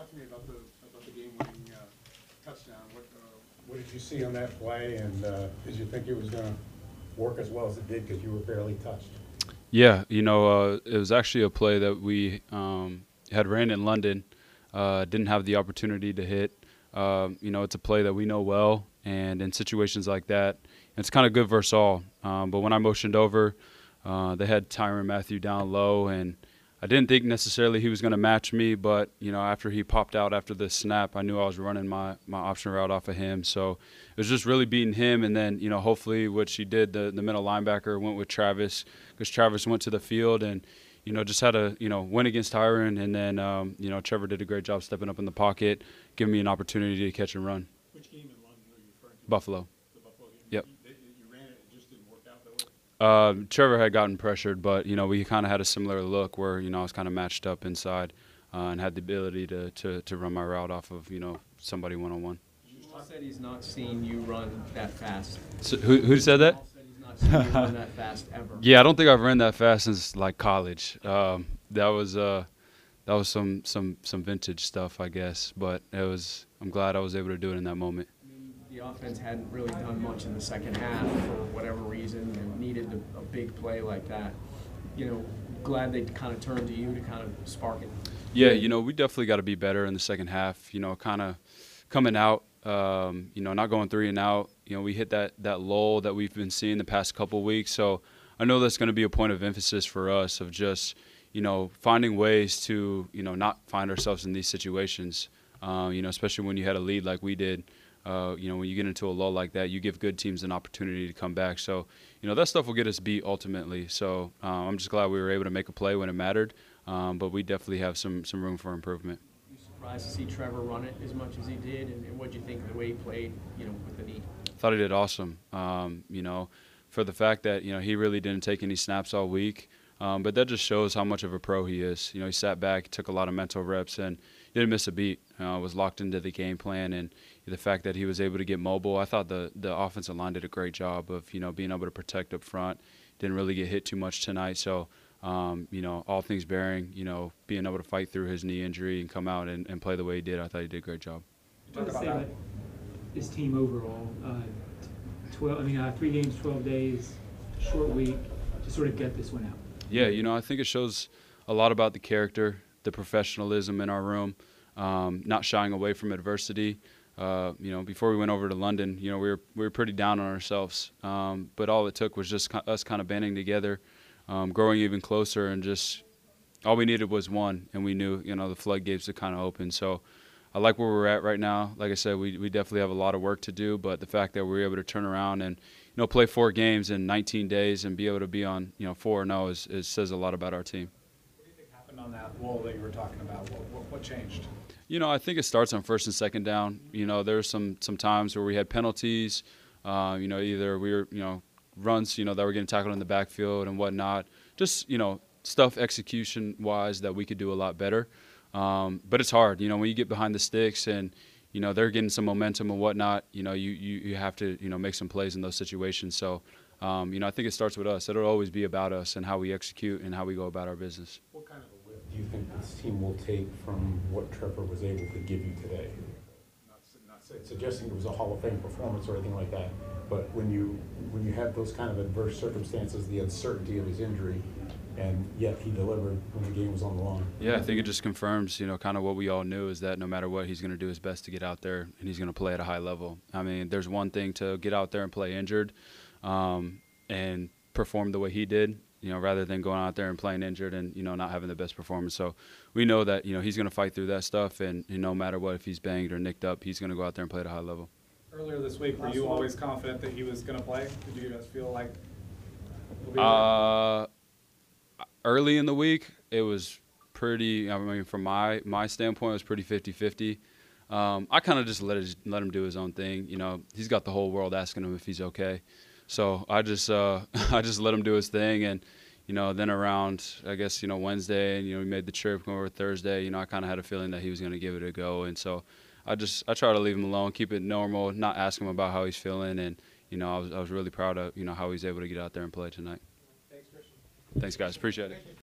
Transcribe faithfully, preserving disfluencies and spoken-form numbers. Talk to me about the about the game-winning uh, touchdown. What uh, what did you see on that play, and uh, did you think it was going to work as well as it did because you were barely touched? Yeah, you know, uh, it was actually a play that we um, had ran in London. Uh, didn't have the opportunity to hit. Um, you know, it's a play that we know well, and in situations like that, it's kind of good versus all. Um, but when I motioned over, uh, they had Tyron Matthew down low, and I didn't think necessarily he was going to match me. But, you know, after he popped out after the snap, I knew I was running my, my option route off of him. So it was just really beating him. And then, you know, hopefully what she did, the, the middle linebacker went with Travis, because Travis went to the field and, you know, just had a, you know, win against Tyron. And then, um, you know, Trevor did a great job stepping up in the pocket, giving me an opportunity to catch and run. Which game in London are you referring to? Buffalo. The Buffalo game? Yep. You, you ran it, it just didn't work out that way? Uh, Trevor had gotten pressured, but, you know, we kind of had a similar look where, you know, I was kind of matched up inside uh, and had the ability to, to, to run my route off of, you know, somebody one-on-one. You said he's not seen you run that fast. So, who, who said that? Run that fast ever. Yeah, I don't think I've ran that fast since like college. Um, that was uh, that was some some some vintage stuff, I guess. But it was. I'm glad I was able to do it in that moment. I mean, the offense hadn't really done much in the second half for whatever reason, and needed a, a big play like that. You know, glad they kind of turned to you to kind of spark it. Yeah, you know, we definitely got to be better in the second half. You know, kind of coming out. Um, you know, not going three and out. You know, we hit that, that lull that we've been seeing the past couple weeks. So I know that's going to be a point of emphasis for us of just, you know, finding ways to, you know, not find ourselves in these situations. Uh, you know, especially when you had a lead like we did. Uh, you know, when you get into a lull like that, you give good teams an opportunity to come back. So, you know, that stuff will get us beat ultimately. So uh, I'm just glad we were able to make a play when it mattered. Um, but we definitely have some, some room for improvement. Surprised to see Trevor run it as much as he did, and, and what do you think of the way he played, you know, with the knee? I thought he did awesome, um, you know, for the fact that, you know, he really didn't take any snaps all week, um, but that just shows how much of a pro he is. You know, he sat back, took a lot of mental reps, and didn't miss a beat, uh, was locked into the game plan, and the fact that he was able to get mobile. I thought the, the offensive line did a great job of, you know, being able to protect up front, didn't really get hit too much tonight, so... Um, you know, all things bearing, you know, being able to fight through his knee injury and come out and, and play the way he did, I thought he did a great job. Talk about that. This team overall, uh, twelve. I mean, uh, three games, twelve days, short week, to sort of get this one out. Yeah, you know, I think it shows a lot about the character, the professionalism in our room, um, not shying away from adversity. Uh, you know, before we went over to London, you know, we were we were pretty down on ourselves, um, but all it took was just us kind of banding together. Um, growing even closer, and just all we needed was one, and we knew, you know, the floodgates would kind of open. So I like where we're at right now. Like I said, we, we definitely have a lot of work to do, but the fact that we were able to turn around and, you know, play four games in nineteen days and be able to be on, you know, four and oh is, is says a lot about our team. What do you think happened on that lull that you were talking about? What, what, what changed? You know, I think it starts on first and second down. You know, there's some, some times where we had penalties, uh, you know, either we were, you know, runs, you know, that were getting tackled in the backfield and whatnot. Just, you know, stuff execution-wise that we could do a lot better. Um, but it's hard, you know, when you get behind the sticks and, you know, they're getting some momentum and whatnot, you know, you, you, you have to, you know, make some plays in those situations. So, um, you know, I think it starts with us. It'll always be about us and how we execute and how we go about our business. What kind of a lift do you think this team will take from what Trevor was able to give you today? Suggesting it was a Hall of Fame performance or anything like that, but when you when you have those kind of adverse circumstances, the uncertainty of his injury, and yet he delivered when the game was on the line. Yeah, I think it just confirms, you know, kind of what we all knew, is that no matter what, he's going to do his best to get out there and he's going to play at a high level. I mean, there's one thing to get out there and play injured, um, and perform the way he did, you know, rather than going out there and playing injured and, you know, not having the best performance. So we know that, you know, he's going to fight through that stuff, and, you know, no matter what, if he's banged or nicked up, he's going to go out there and play at a high level. Earlier this week, were you always confident that he was going to play? Did you guys feel like he'll be there? Uh, early in the week, it was pretty, I mean, from my, my standpoint, it was pretty fifty fifty. Um, I kind of just let, it, let him do his own thing. You know, he's got the whole world asking him if he's okay. So I just uh, I just let him do his thing, and, you know, then around, I guess, you know, Wednesday, and, you know, we made the trip over Thursday, you know, I kind of had a feeling that he was going to give it a go, and so I just I try to leave him alone, keep it normal, not ask him about how he's feeling, and, you know, I was I was really proud of, you know, how he's able to get out there and play tonight. Thanks, Christian. Thanks, guys. Appreciate it.